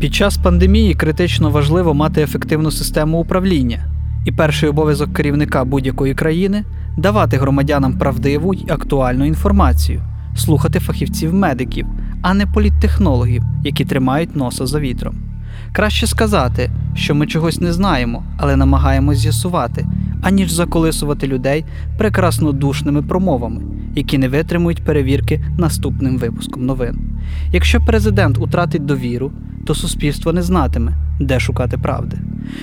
Під час пандемії критично важливо мати ефективну систему управління, і перший обов'язок керівника будь-якої країни – давати громадянам правдиву й актуальну інформацію, слухати фахівців-медиків, а не політтехнологів, які тримають носа за вітром. Краще сказати, що ми чогось не знаємо, але намагаємось з'ясувати, аніж заколисувати людей прекраснодушними промовами, які не витримують перевірки наступним випуском новин. Якщо президент втратить довіру, то суспільство не знатиме, де шукати правди.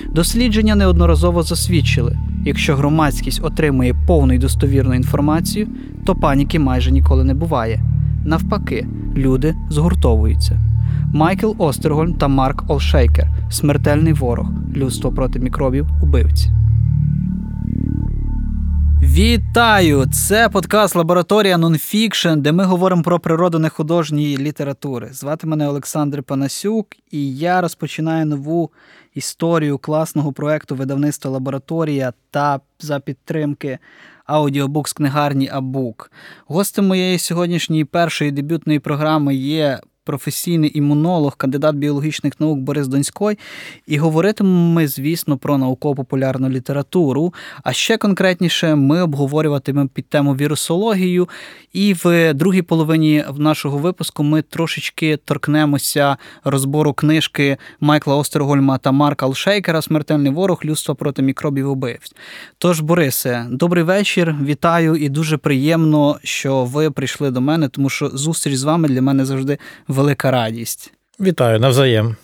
Дослідження неодноразово засвідчили, якщо громадськість отримує повну і достовірну інформацію, то паніки майже ніколи не буває. Навпаки, люди згуртовуються. Майкл Остергольм та Марк Олешкейер «Смертельний ворог. Людство проти мікробів. Убивць». Вітаю! Це подкаст «Лабораторія Нонфікшн», де ми говоримо про природу нехудожньої літератури. Звати мене Олександр Панасюк, і я розпочинаю нову історію класного проєкту видавництва «Лабораторія» та за підтримки аудіобук з книгарні «Абук». Гостем моєї сьогоднішньої першої дебютної програми є професійний імунолог, кандидат біологічних наук Борис Донський. І говоритимемо ми, звісно, про науково-популярну літературу. А ще конкретніше ми обговорюватимемо під тему вірусологію. І в другій половині нашого випуску ми трошечки торкнемося розбору книжки Майкла Остергольма та Марка Олешкейера «Смертельний ворог. Людство проти мікробів убивць». Тож, Борисе, добрий вечір, вітаю і дуже приємно, що ви прийшли до мене, тому що зустріч з вами для мене завжди велика радість. Вітаю, навзаєм.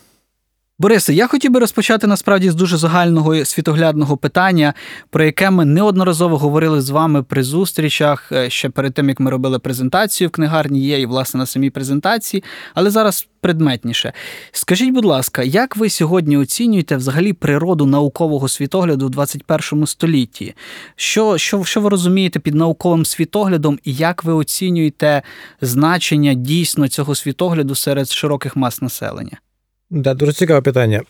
Борисе, я хотів би розпочати насправді з дуже загального світоглядного питання, про яке ми неодноразово говорили з вами при зустрічах, ще перед тим, як ми робили презентацію в книгарні є, і, власне, на самій презентації, але зараз предметніше. Скажіть, будь ласка, як ви сьогодні оцінюєте взагалі природу наукового світогляду в 21 столітті? Що ви розумієте під науковим світоглядом і як ви оцінюєте значення дійсно цього світогляду серед широких мас населення? Да, дуже цікаве питання.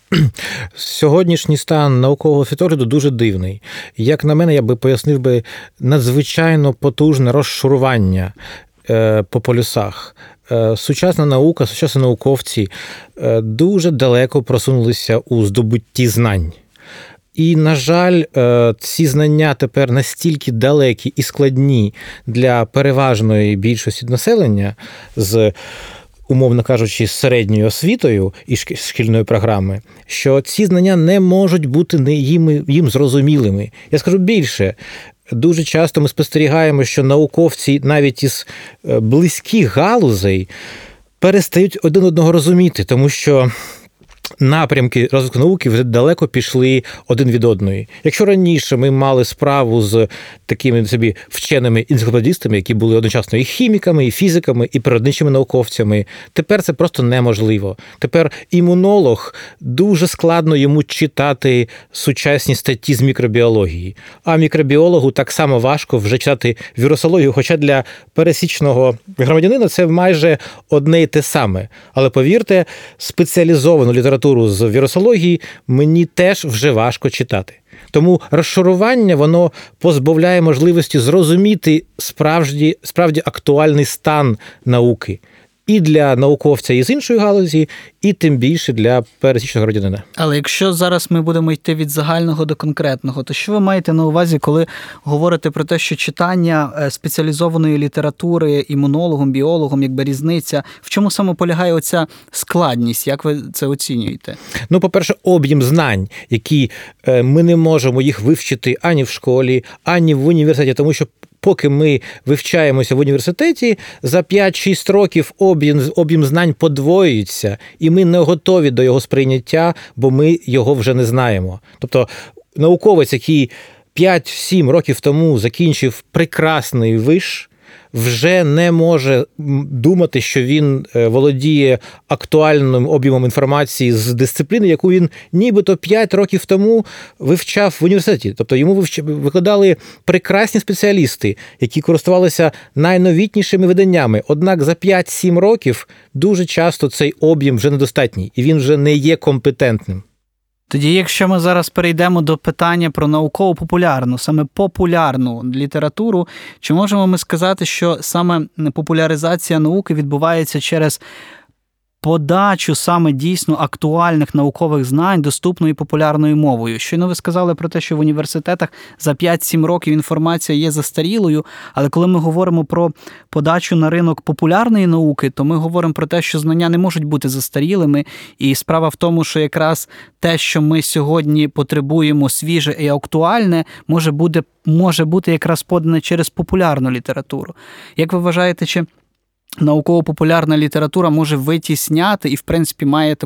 Сьогоднішній стан наукового світогляду дуже дивний. Як на мене, я би пояснив би надзвичайно потужне розшарування по полюсах. Сучасна наука, сучасні науковці дуже далеко просунулися у здобутті знань. І, на жаль, ці знання тепер настільки далекі і складні для переважної більшості населення з, умовно кажучи, з середньою освітою і шкільної програми, що ці знання не можуть бути їм зрозумілими. Я скажу більше. Дуже часто ми спостерігаємо, що науковці навіть із близьких галузей перестають один одного розуміти, тому що напрямки розвитку науки вже далеко пішли один від одної. Якщо раніше ми мали справу з такими собі вченими енциклопедистами, які були одночасно і хіміками, і фізиками, і природничими науковцями, тепер це просто неможливо. Тепер імунолог, дуже складно йому читати сучасні статті з мікробіології. А мікробіологу так само важко вже читати вірусологію, хоча для пересічного громадянина це майже одне й те саме. Але повірте, спеціалізовану літературу з вірусології мені теж вже важко читати. Тому розшарування, воно позбавляє можливості зрозуміти справді актуальний стан науки. І для науковця із іншої галузі, і тим більше для пересічного громадянина. Але якщо зараз ми будемо йти від загального до конкретного, то що ви маєте на увазі, коли говорите про те, що читання спеціалізованої літератури імунологом, біологом, якби різниця, в чому саме полягає оця складність, як ви це оцінюєте? Ну, по-перше, об'єм знань, які ми не можемо їх вивчити ані в школі, ані в університеті, тому що поки ми вивчаємося в університеті, за 5-6 років об'єм знань подвоюється, і ми не готові до його сприйняття, бо ми його вже не знаємо. Тобто науковець, який 5-7 років тому закінчив прекрасний виш, вже не може думати, що він володіє актуальним об'ємом інформації з дисципліни, яку він нібито 5 років тому вивчав в університеті. Тобто йому викладали прекрасні спеціалісти, які користувалися найновітнішими виданнями. Однак за 5-7 років дуже часто цей об'єм вже недостатній, і він вже не є компетентним. Тоді, якщо ми зараз перейдемо до питання про науково-популярну, саме популярну літературу, чи можемо ми сказати, що саме популяризація науки відбувається через подачу саме дійсно актуальних наукових знань доступною популярною мовою. Щойно ви сказали про те, що в університетах за 5-7 років інформація є застарілою, але коли ми говоримо про подачу на ринок популярної науки, то ми говоримо про те, що знання не можуть бути застарілими, і справа в тому, що якраз те, що ми сьогодні потребуємо свіже і актуальне, може бути якраз подане через популярну літературу. Як ви вважаєте, чи науково-популярна література може витісняти і, в принципі, має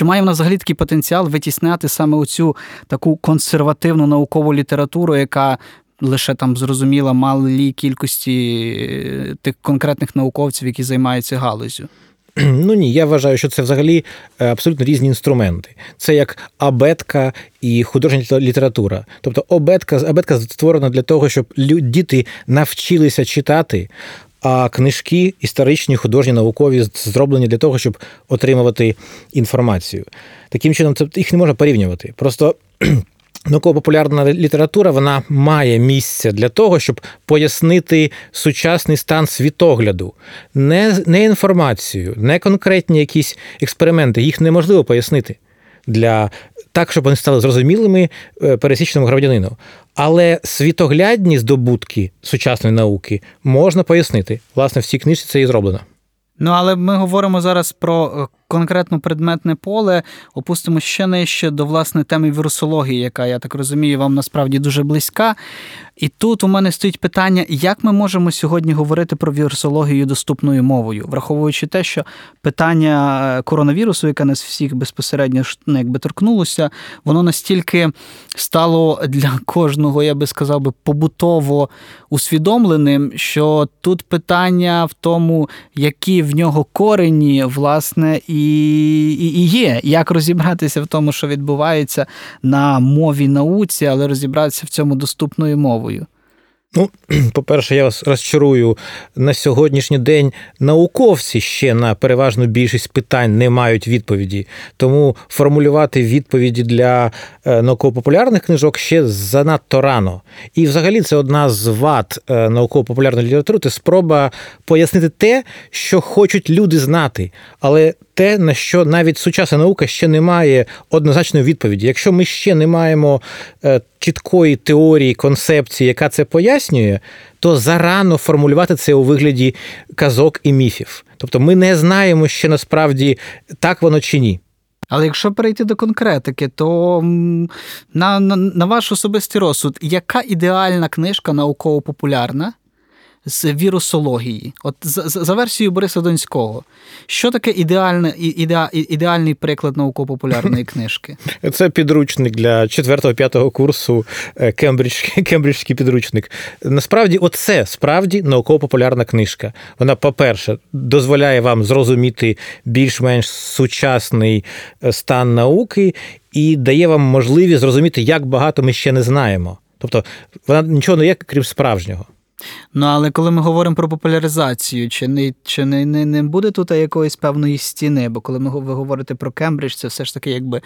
вона взагалі такий потенціал витісняти саме оцю таку консервативну наукову літературу, яка лише там зрозуміла малій кількості тих конкретних науковців, які займаються галуззю? Ну ні, я вважаю, що це взагалі абсолютно різні інструменти. Це як абетка і художня література. Тобто абетка створена для того, щоб діти навчилися читати, а книжки історичні, художні, наукові зроблені для того, щоб отримувати інформацію. Таким чином, це їх не можна порівнювати. Просто науково-популярна література, вона має місце для того, щоб пояснити сучасний стан світогляду. Не інформацію, не конкретні якісь експерименти. Їх неможливо пояснити так, щоб вони стали зрозумілими пересічному громадянину. Але світоглядні здобутки сучасної науки можна пояснити. Власне, в цій книжці це і зроблено. Ну, але ми говоримо зараз про конкретно предметне поле, опустимо ще нижче до, власне, теми вірусології, яка, я так розумію, вам насправді дуже близька. І тут у мене стоїть питання, як ми можемо сьогодні говорити про вірусологію доступною мовою, враховуючи те, що питання коронавірусу, яке нас всіх безпосередньо торкнулося, воно настільки стало для кожного, я би сказав би, побутово усвідомленим, що тут питання в тому, які в нього корені, власне, і є, як розібратися в тому, що відбувається на мові науці, але розібратися в цьому доступною мовою. Ну, по-перше, я вас розчарую, на сьогоднішній день науковці ще на переважну більшість питань не мають відповіді. Тому формулювати відповіді для науково-популярних книжок ще занадто рано. І взагалі це одна з вад науково-популярної літератури – це спроба пояснити те, що хочуть люди знати, але те, на що навіть сучасна наука ще не має однозначної відповіді. Якщо ми ще не маємо чіткої теорії, концепції, яка це пояснює, то зарано формулювати це у вигляді казок і міфів. Тобто ми не знаємо ще насправді, так воно чи ні. Але якщо перейти до конкретики, то на ваш особистий розсуд, яка ідеальна книжка науково-популярна з вірусології? От за версією Бориса Донського. Що таке ідеальний приклад науково-популярної книжки? Це підручник для 4-5 курсу, кембриджський підручник. Насправді, оце справді науково-популярна книжка. Вона, по-перше, дозволяє вам зрозуміти більш-менш сучасний стан науки і дає вам можливість зрозуміти, як багато ми ще не знаємо. Тобто, вона нічого не є, крім справжнього. Ну, але коли ми говоримо про популяризацію, чи не буде тут якоїсь певної стіни? Бо коли ви говорите про Кембридж, це все ж таки якби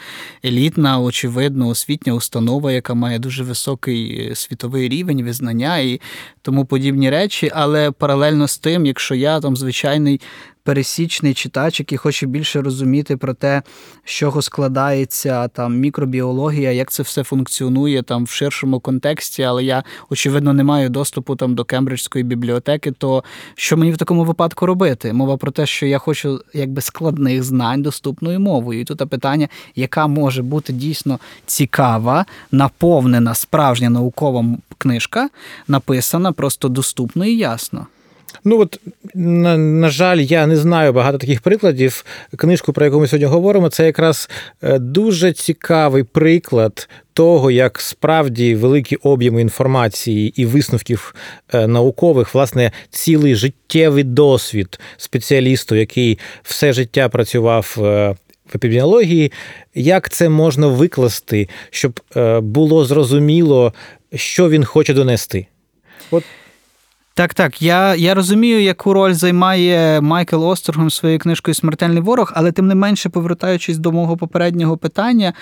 елітна, очевидно, освітня установа, яка має дуже високий світовий рівень визнання і тому подібні речі, але паралельно з тим, якщо я там звичайний пересічний читач, який хоче більше розуміти про те, з чого складається там мікробіологія, як це все функціонує там в ширшому контексті, але я, очевидно, не маю доступу там до Кембриджської бібліотеки, то що мені в такому випадку робити? Мова про те, що я хочу якби складних знань доступною мовою. І тут питання, яка може бути дійсно цікава, наповнена справжня наукова книжка, написана просто доступно і ясно. Ну, от, на жаль, я не знаю багато таких прикладів. Книжку, про яку ми сьогодні говоримо, це якраз дуже цікавий приклад того, як справді великі об'єми інформації і висновків наукових, власне, цілий життєвий досвід спеціалісту, який все життя працював в епідеміології, як це можна викласти, щоб було зрозуміло, що він хоче донести. От. Так, я розумію, яку роль займає Майкл Остергольм своєю книжкою «Смертельний ворог», але тим не менше, повертаючись до мого попереднього питання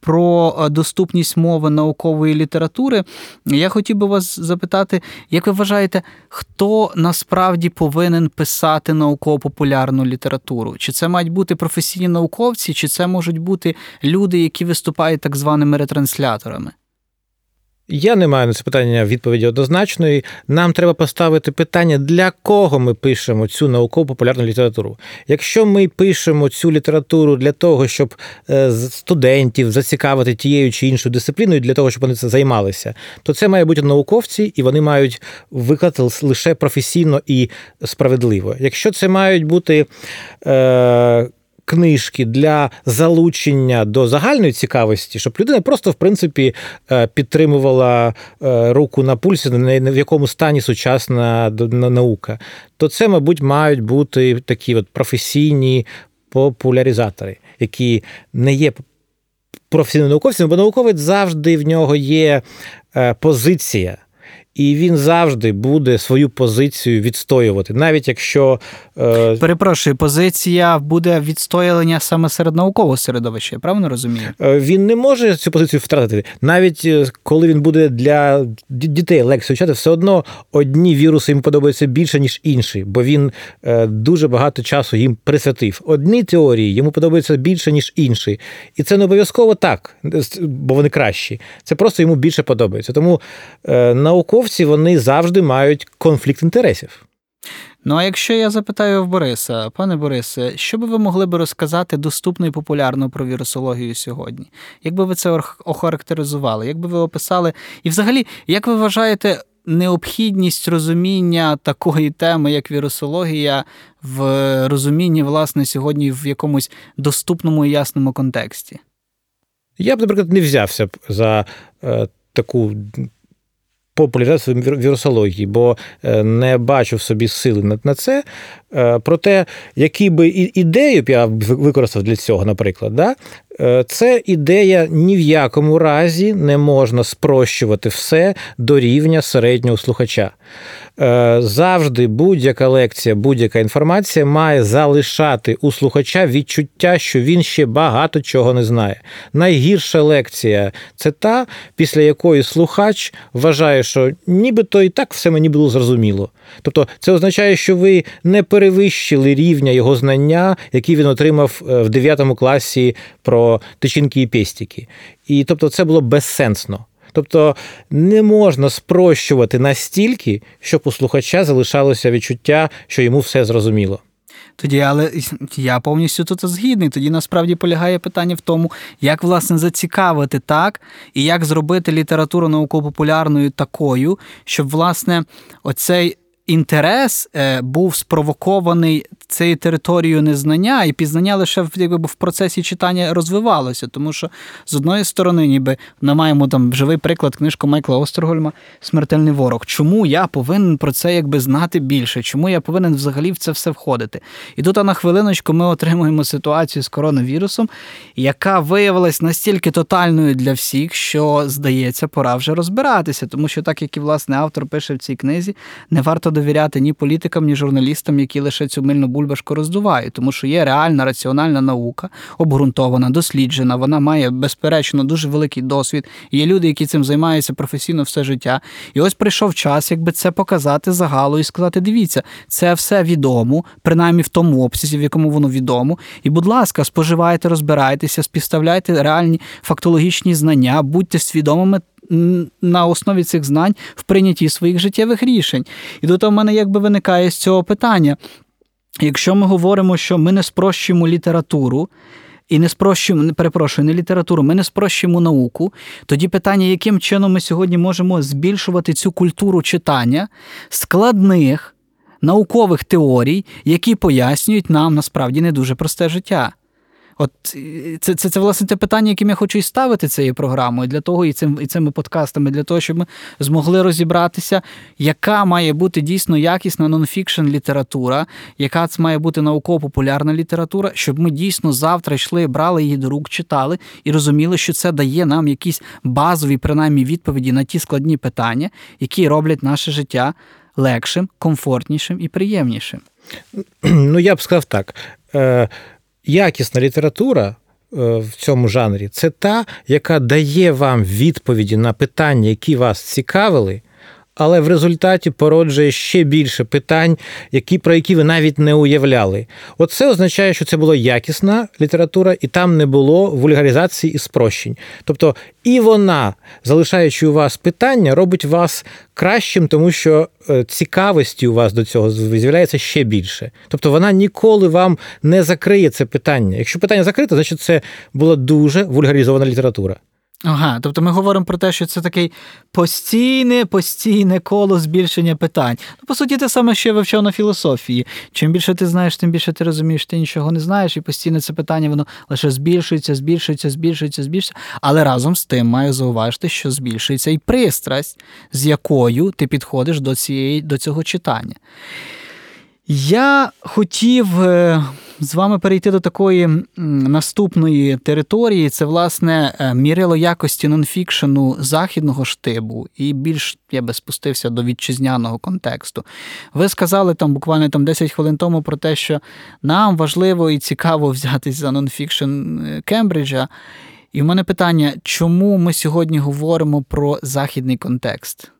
про доступність мови, наукової літератури, я хотів би вас запитати, як ви вважаєте, хто насправді повинен писати науково-популярну літературу? Чи це мають бути професійні науковці, чи це можуть бути люди, які виступають так званими ретрансляторами? Я не маю на це питання відповіді однозначної. Нам треба поставити питання, для кого ми пишемо цю науково-популярну літературу. Якщо ми пишемо цю літературу для того, щоб студентів зацікавити тією чи іншою дисципліною, для того, щоб вони це займалися, то це мають бути науковці, і вони мають викладати лише професійно і справедливо. Якщо це мають бути книжки для залучення до загальної цікавості, щоб людина просто, в принципі, підтримувала руку на пульсі, в якому стані сучасна наука, то це, мабуть, мають бути такі от професійні популяризатори, які не є професійними науковцями, бо науковець завжди в нього є позиція. І він завжди буде свою позицію відстоювати, навіть якщо... Перепрошую, позиція буде відстоювання саме серед наукового середовища, я правильно розумію? Він не може цю позицію втратити. Навіть коли він буде для дітей лекцію вчати, все одно одні віруси їм подобаються більше, ніж інші, бо він дуже багато часу їм присвятив. Одні теорії йому подобаються більше, ніж інші. І це не обов'язково так, бо вони кращі. Це просто йому більше подобається. Тому науковці, вони завжди мають конфлікт інтересів. Ну, а якщо я запитаю в Бориса, пане Борисе, що би ви могли би розказати доступно і популярно про вірусологію сьогодні? Як би ви це охарактеризували? Як би ви описали? І взагалі, як ви вважаєте необхідність розуміння такої теми, як вірусологія, в розумінні, власне, сьогодні в якомусь доступному і ясному контексті? Я б, наприклад, не взявся б за таку популяризацію вірусології, бо не бачу в собі сили на це. Проте, які би ідею я використав для цього, наприклад, да? Це ідея ні в якому разі не можна спрощувати все до рівня середнього слухача. Завжди будь-яка лекція, будь-яка інформація має залишати у слухача відчуття, що він ще багато чого не знає. Найгірша лекція – це та, після якої слухач вважає, що нібито і так все мені було зрозуміло. Тобто це означає, що ви не перевищили рівня його знання, який він отримав в 9 класі про тичинки і пестики. І тобто це було безсенсно. Тобто не можна спрощувати настільки, щоб у слухача залишалося відчуття, що йому все зрозуміло. Тоді, але я повністю тут згідний. Тоді, насправді, полягає питання в тому, як, власне, зацікавити так, і як зробити літературу науково-популярною такою, щоб, власне, оцей інтерес був спровокований цією територією незнання, і пізнання лише якби, в процесі читання розвивалося. Тому що, з одної сторони, ніби ми маємо там живий приклад книжку Майкла Остергольма «Смертельний ворог». Чому я повинен про це якби знати більше? Чому я повинен взагалі в це все входити? І тут, а на хвилиночку, ми отримуємо ситуацію з коронавірусом, яка виявилась настільки тотальною для всіх, що, здається, пора вже розбиратися. Тому що, так як і, власне, автор пише в цій книзі, не варто довіряти ні політикам, ні журналістам, які лише цю мильну бульбашку роздувають, тому що є реальна раціональна наука, обґрунтована, досліджена, вона має, безперечно, дуже великий досвід, є люди, які цим займаються професійно все життя. І ось прийшов час, якби це показати загалу і сказати, дивіться, це все відомо, принаймні в тому обсязі, в якому воно відомо, і, будь ласка, споживайте, розбирайтеся, співставляйте реальні фактологічні знання, будьте свідомими на основі цих знань в прийнятті своїх життєвих рішень. І до того в мене якби виникає з цього питання. Якщо ми говоримо, що ми не спрощуємо літературу, і не спрощуємо, перепрошую, не літературу, ми не спрощуємо науку, тоді питання, яким чином ми сьогодні можемо збільшувати цю культуру читання складних наукових теорій, які пояснюють нам, насправді, не дуже просте життя. От це власне те питання, яким я хочу і ставити цією програмою для того, і цими подкастами, для того, щоб ми змогли розібратися, яка має бути дійсно якісна нонфікшн література, яка це має бути науково-популярна література, щоб ми дійсно завтра йшли, брали її до рук, читали і розуміли, що це дає нам якісь базові, принаймні, відповіді на ті складні питання, які роблять наше життя легшим, комфортнішим і приємнішим. Ну, я б сказав так. Якісна література в цьому жанрі. Це та, яка дає вам відповіді на питання, які вас цікавили, але в результаті породжує ще більше питань, про які ви навіть не уявляли. Оце означає, що це була якісна література, і там не було вульгаризації і спрощень. Тобто і вона, залишаючи у вас питання, робить вас кращим, тому що цікавості у вас до цього з'являється ще більше. Тобто вона ніколи вам не закриє це питання. Якщо питання закрите, значить це була дуже вульгаризована література. Ага, тобто ми говоримо про те, що це таке постійне коло збільшення питань. Ну, по суті, те саме, що я вивчав на філософії. Чим більше ти знаєш, тим більше ти розумієш, ти нічого не знаєш, і постійно це питання, воно лише збільшується. Але разом з тим маю зауважити, що збільшується і пристрасть, з якою ти підходиш до цього читання. Я хотів з вами перейти до такої наступної території. Це, власне, мірило якості нонфікшену західного штибу. І більш я би спустився до вітчизняного контексту. Ви сказали буквально 10 хвилин тому про те, що нам важливо і цікаво взятись за нонфікшен Кембриджа. І в мене питання, чому ми сьогодні говоримо про західний контекст?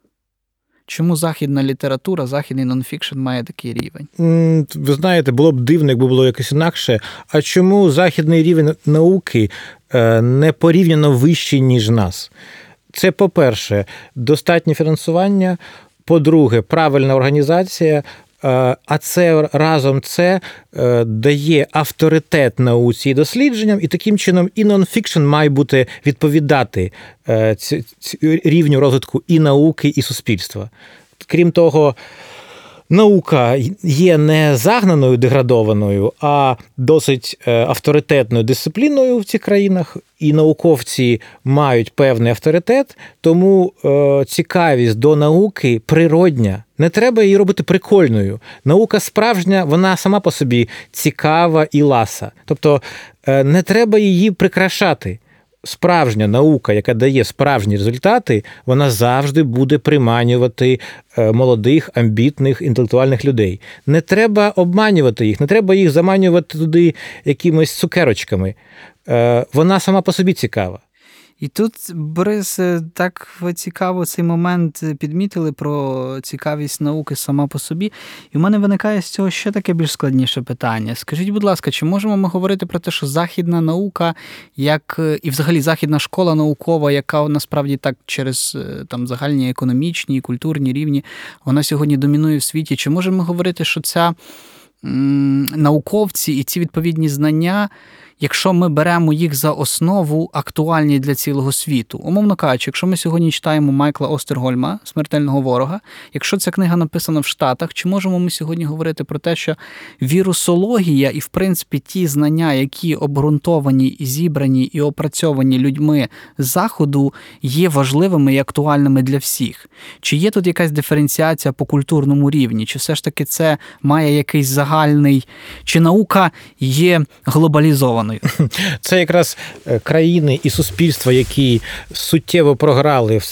Чому західна література, західний нонфікшн має такий рівень? Ви знаєте, було б дивно, якби було якось інакше. А чому західний рівень науки не порівняно вищий, ніж нас? Це, по-перше, достатнє фінансування. По-друге, правильна організація. А це разом це дає авторитет науці і дослідженням, і таким чином і нонфікшн має бути відповідати рівню розвитку і науки, і суспільства. Крім того, наука є не загнаною, деградованою, а досить авторитетною дисципліною в цих країнах, і науковці мають певний авторитет, тому цікавість до науки природня. Не треба її робити прикольною. Наука справжня, вона сама по собі цікава і ласа. Тобто не треба її прикрашати. Справжня наука, яка дає справжні результати, вона завжди буде приманювати молодих, амбітних, інтелектуальних людей. Не треба обманювати їх, не треба їх заманювати туди якимись цукерочками. Вона сама по собі цікава. І тут, Борис, так цікаво цей момент підмітили про цікавість науки сама по собі. І в мене виникає з цього ще таке більш складніше питання. Скажіть, будь ласка, чи можемо ми говорити про те, що західна наука, як і взагалі західна школа наукова, яка насправді так через загальні економічні і культурні рівні, вона сьогодні домінує в світі. Чи можемо ми говорити, що ця науковці і ці відповідні знання, якщо ми беремо їх за основу, актуальні для цілого світу? Умовно кажучи, якщо ми сьогодні читаємо Майкла Остергольма «Смертельного ворога», якщо ця книга написана в Штатах, чи можемо ми сьогодні говорити про те, що вірусологія і, в принципі, ті знання, які обґрунтовані, і зібрані, і опрацьовані людьми з Заходу, є важливими і актуальними для всіх? Чи є тут якась диференціація по культурному рівні? Чи все ж таки це має якийсь загальний... Чи наука є глобалізована? Це якраз країни і суспільства, які суттєво програли в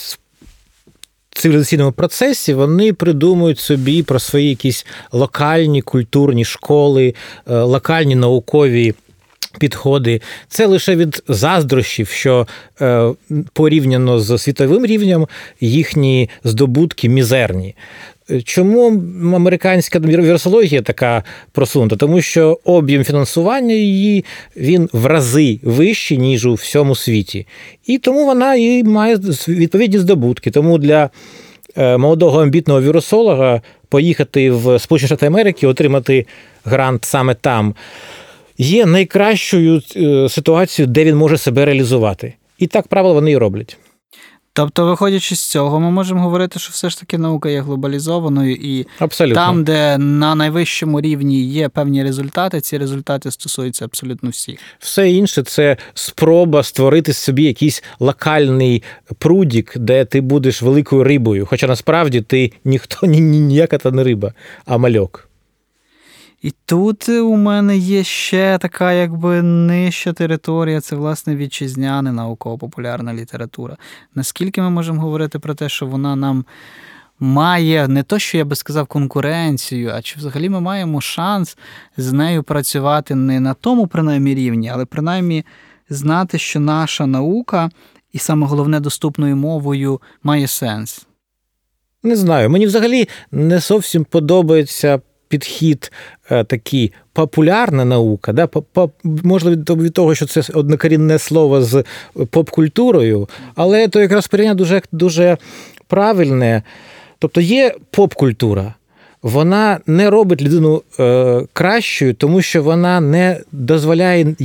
цивілізаційному процесі, вони придумують собі про свої якісь локальні культурні школи, локальні наукові підходи. Це лише від заздрощів, що порівняно з світовим рівнем їхні здобутки мізерні. Чому американська вірусологія така просунута? Тому що об'єм фінансування її, він в рази вищий, ніж у всьому світі. І тому вона і має відповідні здобутки. Тому для молодого амбітного вірусолога поїхати в Сполучені Штати Америки, отримати грант саме там, є найкращою ситуацією, де він може себе реалізувати. І так, правило, вони і роблять. Тобто, виходячи з цього, ми можемо говорити, що все ж таки наука є глобалізованою, і абсолютно. Там, де на найвищому рівні є певні результати, ці результати стосуються абсолютно всіх. Все інше – це спроба створити собі якийсь локальний прудік, де ти будеш великою рибою, хоча насправді ти ніхто, ніяка та не риба, а мальок. І тут у мене є ще така нижча територія, це, власне, вітчизняна науково-популярна література. Наскільки ми можемо говорити про те, що вона нам має, не то, що я би сказав, конкуренцію, а чи взагалі ми маємо шанс з нею працювати не на тому, принаймні, рівні, але, принаймні, знати, що наша наука, і саме головне доступною мовою, має сенс? Не знаю. Мені взагалі не зовсім подобається підхід такий популярна наука, да? Можливо, від того, що це однокорінне слово з поп-культурою, але то якраз порівняння дуже, дуже правильне. Тобто є поп-культура, вона не робить людину кращою, тому що вона не дозволяє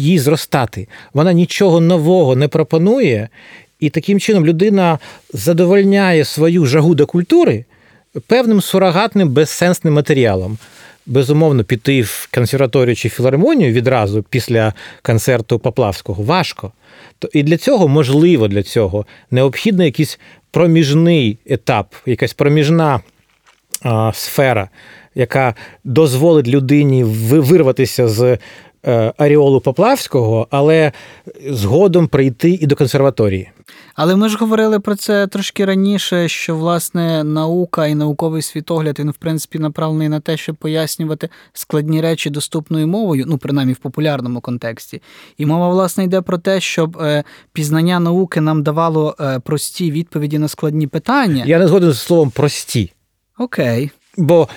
їй зростати. Вона нічого нового не пропонує, і таким чином людина задовольняє свою жагу до культури певним сурогатним безсенсним матеріалом. Безумовно, піти в консерваторію чи філармонію відразу після концерту Поплавського важко. І для цього, можливо, для цього необхідний якийсь проміжний етап, якась проміжна сфера, яка дозволить людині вирватися з ареолу Поплавського, але згодом прийти і до консерваторії. Але ми ж говорили про це трошки раніше, що, власне, наука і науковий світогляд, він, в принципі, направлений на те, щоб пояснювати складні речі доступною мовою, ну, принаймні, в популярному контексті. І мова, власне, йде про те, щоб пізнання науки нам давало прості відповіді на складні питання. Я не згоден з словом «прості». Окей. Бо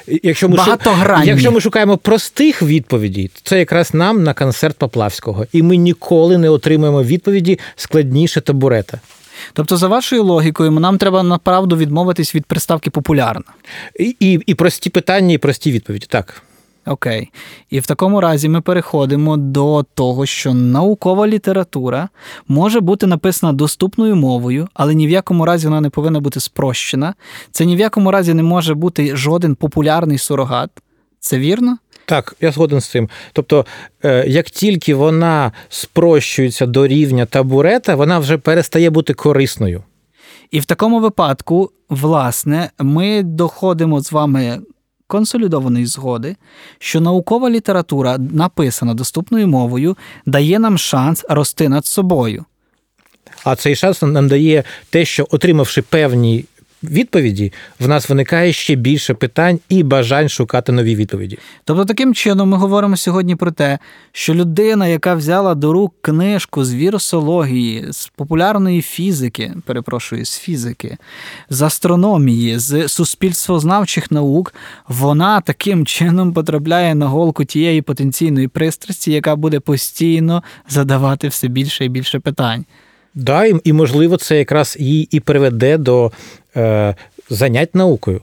якщо ми шукаємо простих відповідей, це якраз нам на концерт Поплавського. І ми ніколи не отримаємо відповіді складніше табурета. Тобто, за вашою логікою, нам треба, направду, відмовитись від приставки «популярна». І прості питання, і прості відповіді, так. Окей. І в такому разі ми переходимо до того, що наукова література може бути написана доступною мовою, але ні в якому разі вона не повинна бути спрощена. Це ні в якому разі не може бути жоден популярний сурогат. Це вірно? Так, я згоден з цим. Тобто, як тільки вона спрощується до рівня табурета, вона вже перестає бути корисною. І в такому випадку, власне, ми доходимо з вами консолідованої згоди, що наукова література, написана доступною мовою, дає нам шанс рости над собою. А цей шанс нам дає те, що, отримавши певні відповіді, в нас виникає ще більше питань і бажань шукати нові відповіді. Тобто, таким чином ми говоримо сьогодні про те, що людина, яка взяла до рук книжку з вірусології, з популярної фізики, з астрономії, з суспільствознавчих наук, вона таким чином потрапляє на голку тієї потенційної пристрасті, яка буде постійно задавати все більше і більше питань. Да, і, можливо, це якраз її і приведе до занять наукою.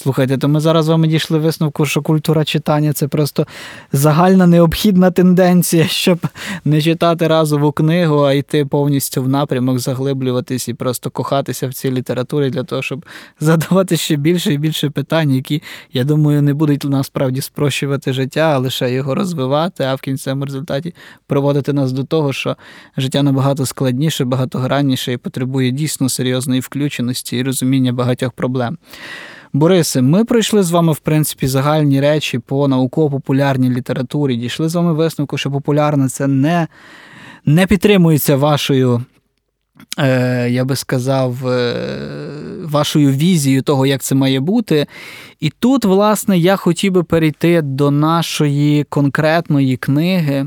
Слухайте, то ми зараз з вами дійшли висновку, що культура читання – це просто загальна необхідна тенденція, щоб не читати разову книгу, а йти повністю в напрямок, заглиблюватись і просто кохатися в цій літературі для того, щоб задавати ще більше і більше питань, які, я думаю, не будуть насправді спрощувати життя, а лише його розвивати, а в кінцевому результаті приводити нас до того, що життя набагато складніше, багатогранніше і потребує дійсно серйозної включеності і розуміння багатьох проблем. Борисе, ми пройшли з вами, в принципі, загальні речі по науково-популярній літературі. Дійшли з вами висновку, що популярна – це не підтримується вашою, я би сказав, вашою візією того, як це має бути. І тут, власне, я хотів би перейти до нашої конкретної книги,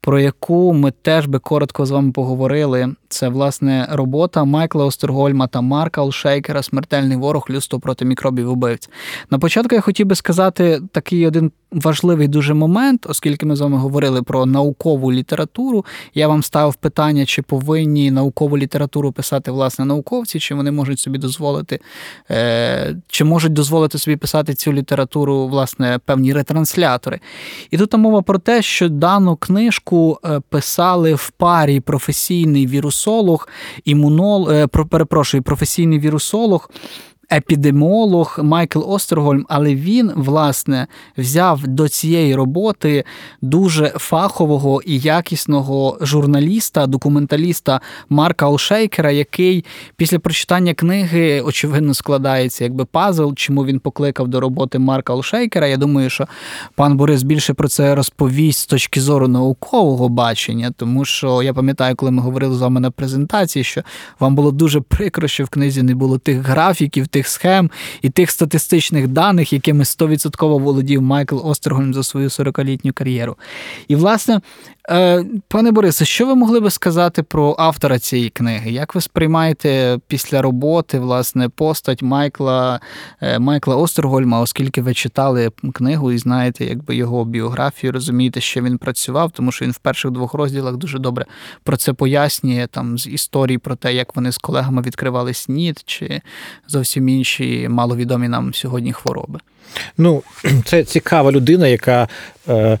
про яку ми теж би коротко з вами поговорили. Це, власне, робота Майкла Остергольма та Марка Олешкейера «Смертельний ворог. Людство проти мікробів - убивць». На початку я хотів би сказати такий один важливий дуже момент, оскільки ми з вами говорили про наукову літературу. Я вам ставив питання, чи повинні наукову літературу писати, власне, науковці, чи вони можуть собі дозволити, писати цю літературу, власне, певні ретранслятори. І тут мова про те, що дану книжку писали в парі професійний вірусолог, професійний вірусолог, епідеміолог Майкл Остергольм, але він, власне, взяв до цієї роботи дуже фахового і якісного журналіста, документаліста Марка Олешкейера, який після прочитання книги, очевидно, складається якби пазл, чому він покликав до роботи Марка Олешкейера. Я думаю, що пан Борис більше про це розповість з точки зору наукового бачення, тому що я пам'ятаю, коли ми говорили з вами на презентації, що вам було дуже прикро, що в книзі не було тих графіків, тих схем, і тих статистичних даних, якими 100% володів Майкл Остергольм за свою 40-літню кар'єру. І, власне, пане Борисе, що ви могли би сказати про автора цієї книги? Як ви сприймаєте після роботи, власне, постать Майкла Остергольма, оскільки ви читали книгу і знаєте, якби, його біографію, розумієте, що він працював, тому що він в перших 2 розділах дуже добре про це пояснює, там, з історії про те, як вони з колегами відкривали СНІД, чи зовсім інші маловідомі нам сьогодні хвороби. Ну, це цікава людина, яка...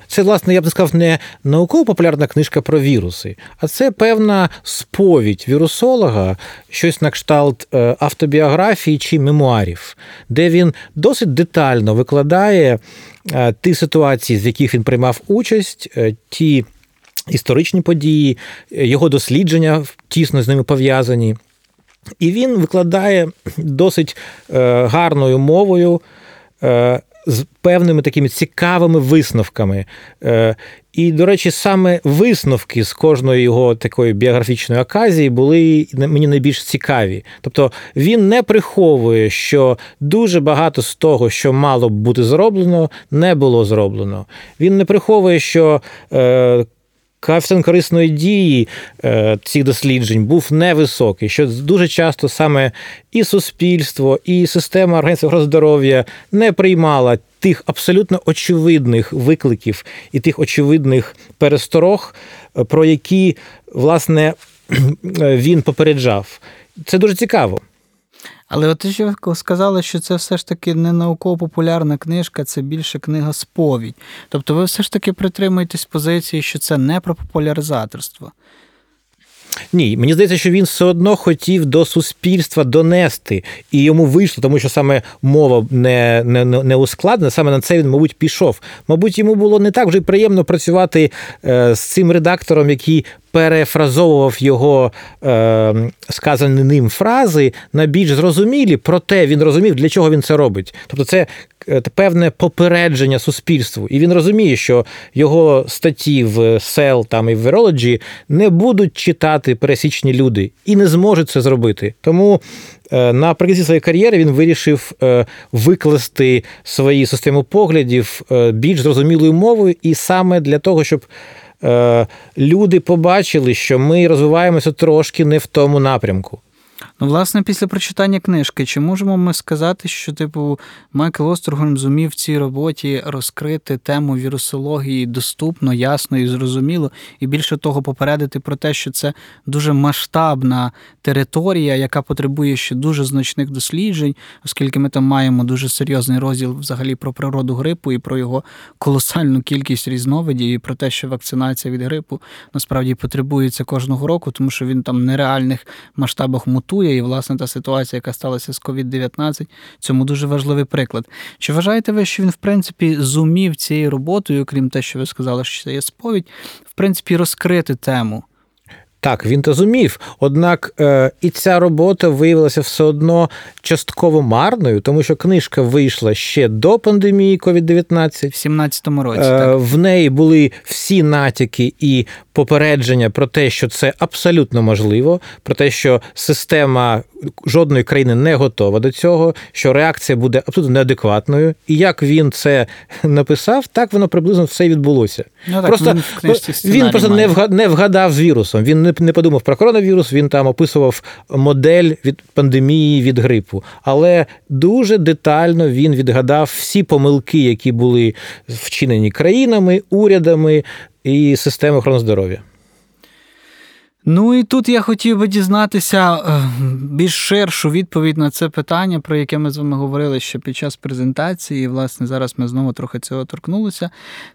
Це, власне, я б не сказав, не науково-популярна книжка про віруси, а це певна сповідь вірусолога, щось на кшталт автобіографії чи мемуарів, де він досить детально викладає ті ситуації, з яких він приймав участь, ті історичні події, його дослідження тісно з ними пов'язані. І він викладає досить гарною мовою, з певними такими цікавими висновками. І, до речі, саме висновки з кожної його такої біографічної оказії були мені найбільш цікаві. Тобто він не приховує, що дуже багато з того, що мало б бути зроблено, не було зроблено. Він не приховує, що коефіцієнт корисної дії цих досліджень був невисокий, що дуже часто саме і суспільство, і система організації охорони здоров'я не приймала тих абсолютно очевидних викликів і тих очевидних пересторог, про які, власне, він попереджав. Це дуже цікаво. Але от ви сказали, що це все ж таки не науково-популярна книжка, це більше книга-сповідь. Тобто ви все ж таки притримуєтесь позиції, що це не про популяризаторство. Ні, мені здається, що він все одно хотів до суспільства донести, і йому вийшло, тому що саме мова не ускладнена, саме на це він, мабуть, пішов. Мабуть, йому було не так вже приємно працювати з цим редактором, який перефразовував його сказані ним фрази на більш зрозумілі, проте він розумів, для чого він це робить. Тобто це певне попередження суспільству. І він розуміє, що його статті в Cell там, і в Virology не будуть читати пересічні люди і не зможуть це зробити. Тому наприкінці своєї кар'єри він вирішив викласти свою систему поглядів більш зрозумілою мовою і саме для того, щоб люди побачили, що ми розвиваємося трошки не в тому напрямку. Ну, власне, після прочитання книжки, чи можемо ми сказати, що, Майкл Остергольм зумів в цій роботі розкрити тему вірусології доступно, ясно і зрозуміло, і більше того, попередити про те, що це дуже масштабна територія, яка потребує ще дуже значних досліджень, оскільки ми там маємо дуже серйозний розділ взагалі про природу грипу і про його колосальну кількість різновидів, і про те, що вакцинація від грипу насправді потребується кожного року, тому що він там в нереальних масштабах мутує, і, власне, та ситуація, яка сталася з COVID-19, цьому дуже важливий приклад. Чи вважаєте ви, що він, в принципі, зумів цією роботою, крім те, що ви сказали, що це є сповідь, в принципі, розкрити тему? Так, він то зумів. Однак і ця робота виявилася все одно частково марною, тому що книжка вийшла ще до пандемії COVID-19. В 17-му році, так. В неї були всі натяки і попередження про те, що це абсолютно можливо, про те, що система жодної країни не готова до цього, що реакція буде абсолютно неадекватною. І як він це написав, так воно приблизно все і відбулося. Ну, так, просто він просто не вгадав з вірусом. Він не подумав про коронавірус, він там описував модель від пандемії від грипу. Але дуже детально він відгадав всі помилки, які були вчинені країнами, урядами і системою охорони здоров'я. Ну і тут я хотів би дізнатися більш ширшу відповідь на це питання, про яке ми з вами говорили ще під час презентації, і, власне, зараз ми знову трохи цього торкнулися.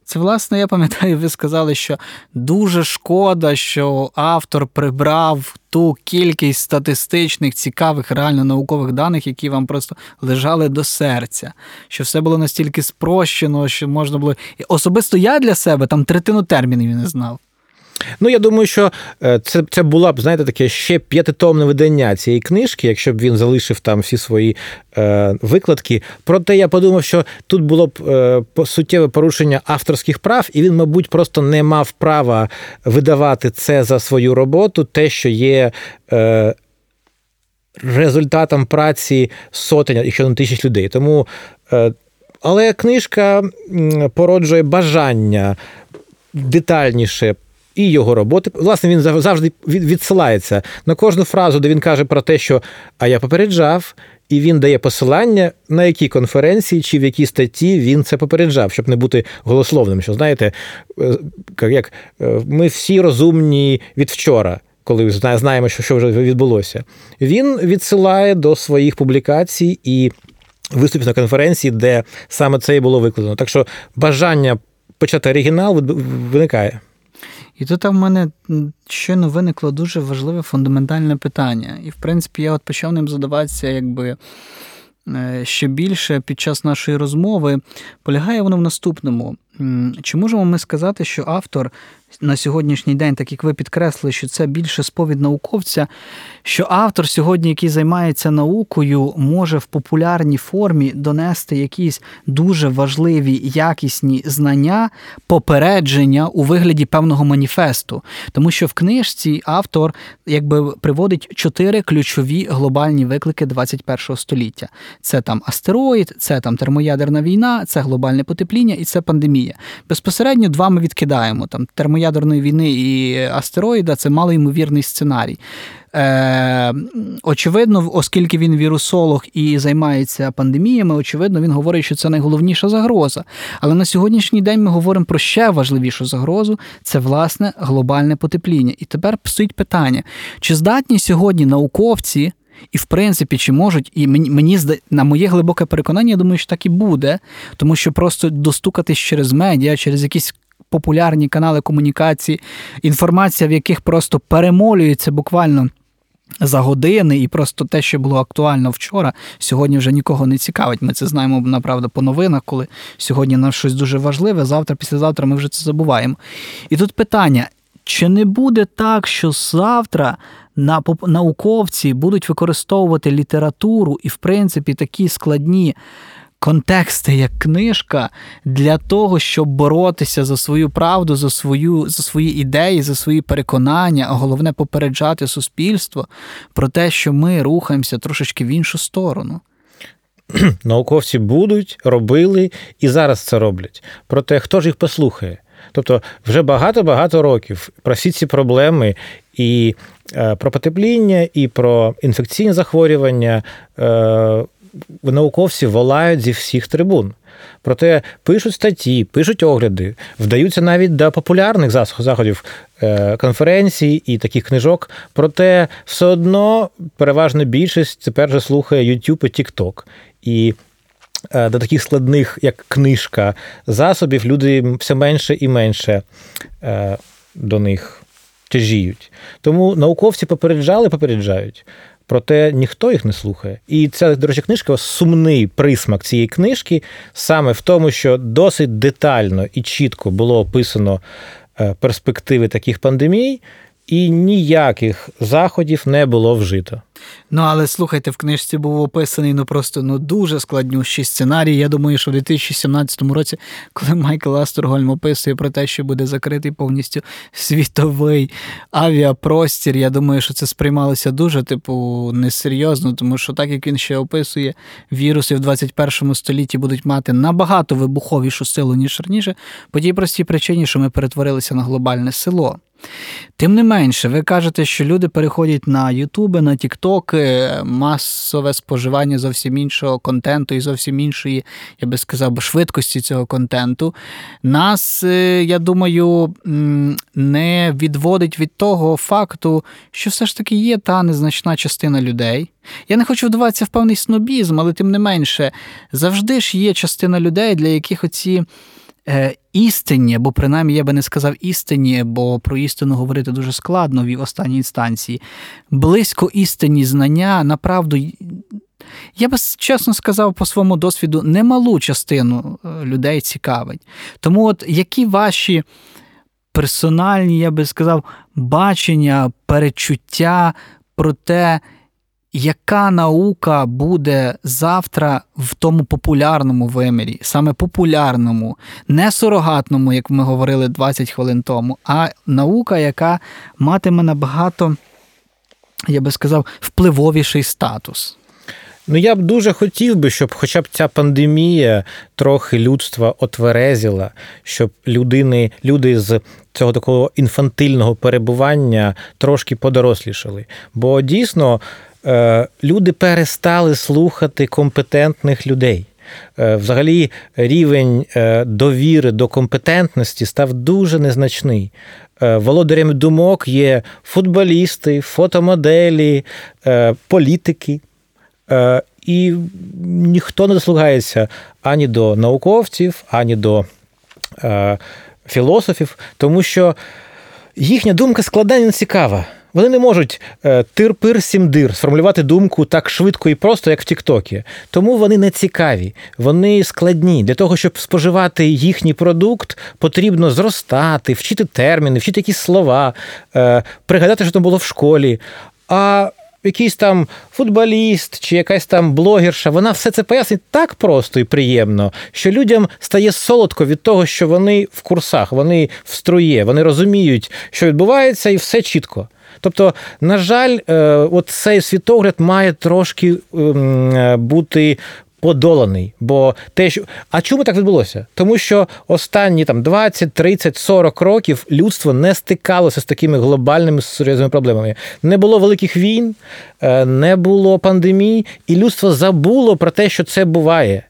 Це, власне, я пам'ятаю, ви сказали, що дуже шкода, що автор прибрав ту кількість статистичних, цікавих, реально наукових даних, які вам просто лежали до серця. Що все було настільки спрощено, що можна було... Особисто я для себе там 1/3 термінів не знав. Ну, я думаю, що це була б, знаєте, таке ще 5-томне видання цієї книжки, якщо б він залишив там всі свої викладки. Проте я подумав, що тут було б суттєве порушення авторських прав, і він, мабуть, просто не мав права видавати це за свою роботу, те, що є результатом праці сотень, якщо не тисяч людей. Тому, але книжка породжує бажання детальніше і його роботи. Власне, він завжди відсилається на кожну фразу, де він каже про те, що «а я попереджав», і він дає посилання, на якій конференції чи в якій статті він це попереджав, щоб не бути голословним. Що, знаєте, як ми всі розумні від вчора, коли знаємо, що вже відбулося. Він відсилає до своїх публікацій і виступів на конференції, де саме це і було викладено. Так що бажання почати оригінал виникає. І тут в мене щойно виникло дуже важливе фундаментальне питання. І, в принципі, я почав ним задаватися ще більше під час нашої розмови. Полягає воно в наступному. Чи можемо ми сказати, що автор на сьогоднішній день, так як ви підкреслили, що це більше сповідь науковця, що автор сьогодні, який займається наукою, може в популярній формі донести якісь дуже важливі, якісні знання, попередження у вигляді певного маніфесту. Тому що в книжці автор приводить 4 ключові глобальні виклики 21-го століття. Це там астероїд, це там термоядерна війна, це глобальне потепління і це пандемія. Безпосередньо 2 ми відкидаємо, там термоядерної війни і астероїда – це малоймовірний сценарій. Очевидно, оскільки він вірусолог і займається пандеміями, очевидно, він говорить, що це найголовніша загроза. Але на сьогоднішній день ми говоримо про ще важливішу загрозу – це, власне, глобальне потепління. І тепер стоїть питання, чи здатні сьогодні науковці, і, в принципі, чи можуть, і мені, на моє глибоке переконання, я думаю, що так і буде, тому що просто достукатись через медіа, через якісь популярні канали комунікації, інформація, в яких просто перемолюється буквально за години, і просто те, що було актуально вчора, сьогодні вже нікого не цікавить. Ми це знаємо, направда, по новинах, коли сьогодні нам щось дуже важливе, завтра, післязавтра ми вже це забуваємо. І тут питання, чи не буде так, що завтра науковці будуть використовувати літературу і, в принципі, такі складні контексти, як книжка, для того, щоб боротися за свою правду, за свої ідеї, за свої переконання, а головне попереджати суспільство про те, що ми рухаємося трошечки в іншу сторону. Науковці будуть, робили і зараз це роблять. Проте, хто ж їх послухає? Тобто, вже багато-багато років про всі ці проблеми і про потепління, і про інфекційні захворювання науковці волають зі всіх трибун. Проте пишуть статті, пишуть огляди, вдаються навіть до популярних заходів конференцій і таких книжок. Проте все одно переважна більшість тепер же слухає YouTube і TikTok. І до таких складних, як книжка, засобів люди все менше і менше до них тяжіють. Тому науковці попереджали, попереджають. Проте ніхто їх не слухає. І ця, до речі, книжка, сумний присмак цієї книжки саме в тому, що досить детально і чітко було описано перспективи таких пандемій, і ніяких заходів не було вжито. Ну, але, слухайте, в книжці був описаний, дуже складнющий сценарій. Я думаю, що в 2017 році, коли Майкл Остергольм описує про те, що буде закритий повністю світовий авіапростір, я думаю, що це сприймалося дуже, несерйозно, тому що так, як він ще описує, віруси в 21 столітті будуть мати набагато вибуховішу силу, ніж раніше, по тій простій причині, що ми перетворилися на глобальне село. Тим не менше, ви кажете, що люди переходять на ютуби, на тіктоки, масове споживання зовсім іншого контенту і зовсім іншої, я би сказав, швидкості цього контенту. Нас, я думаю, не відводить від того факту, що все ж таки є та незначна частина людей. Я не хочу вдаватися в певний снобізм, але тим не менше, завжди ж є частина людей, для яких оці істинні, бо принаймні я би не сказав істинні, бо про істину говорити дуже складно в останній інстанції, близько істинні знання, направду, я би чесно сказав по своєму досвіду, немалу частину людей цікавить. Тому от які ваші персональні, я би сказав, бачення, перечуття про те, яка наука буде завтра в тому популярному вимірі, саме популярному, не сурогатному, як ми говорили 20 хвилин тому, а наука, яка матиме набагато я би сказав, впливовіший статус. Ну, я б дуже хотів би, щоб хоча б ця пандемія трохи людства отверезила, щоб люди з цього такого інфантильного перебування трошки подорослішали. Бо дійсно люди перестали слухати компетентних людей. Взагалі рівень довіри до компетентності став дуже незначний. Володарями думок є футболісти, фотомоделі, політики. І ніхто не дослухається ані до науковців, ані до філософів, тому що їхня думка складна і нецікава. Вони не можуть тир-пир-сім-дир сформулювати думку так швидко і просто, як в Тік-Токі. Тому вони не цікаві, вони складні. Для того, щоб споживати їхній продукт, потрібно зростати, вчити терміни, вчити якісь слова, пригадати, що там було в школі. А якийсь там футболіст чи якась там блогерша, вона все це пояснить так просто і приємно, що людям стає солодко від того, що вони в курсах, вони в струї, вони розуміють, що відбувається, і все чітко. Тобто, на жаль, от цей світогляд має трошки бути подоланий. Бо те, що... А чому так відбулося? Тому що останні там, 20, 30, 40 років людство не стикалося з такими глобальними серйозними проблемами. Не було великих війн, не було пандемій, і людство забуло про те, що це буває.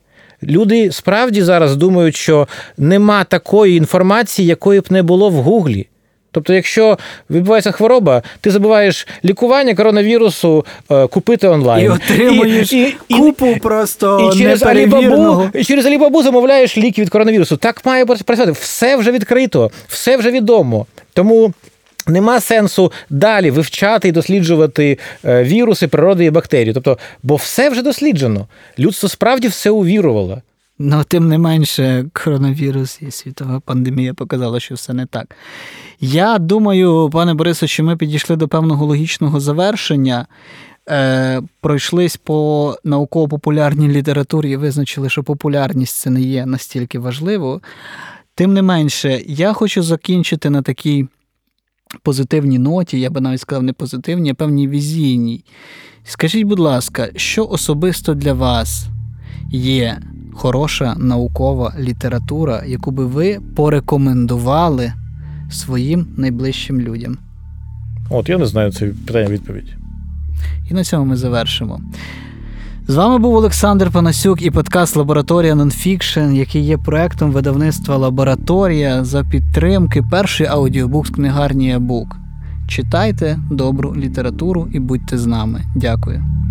Люди справді зараз думають, що нема такої інформації, якої б не було в Гуглі. Тобто, якщо відбувається хвороба, ти забуваєш лікування коронавірусу купити онлайн. І отримуєш купу просто неперевіреного. І через Алібабу замовляєш ліки від коронавірусу. Так має працювати. Все вже відкрито, все вже відомо. Тому нема сенсу далі вивчати і досліджувати віруси, природи і бактерії. Тобто, бо все вже досліджено. Людство справді все увірувало. Ну, тим не менше, коронавірус і світова пандемія показала, що все не так. Я думаю, пане Борисе, що ми підійшли до певного логічного завершення, пройшлись по науково-популярній літературі і визначили, що популярність це не є настільки важливо. Тим не менше, я хочу закінчити на такій позитивній ноті, я би навіть сказав не позитивній, а певній візійній. Скажіть, будь ласка, що особисто для вас є хороша наукова література, яку би ви порекомендували своїм найближчим людям? От, я не знаю, це питання-відповідь. І на цьому ми завершимо. З вами був Олександр Панасюк і подкаст «Лабораторія Нонфікшн», який є проектом видавництва «Лабораторія» за підтримки перший аудіобук з книгарні «Абук». Читайте добру літературу і будьте з нами. Дякую.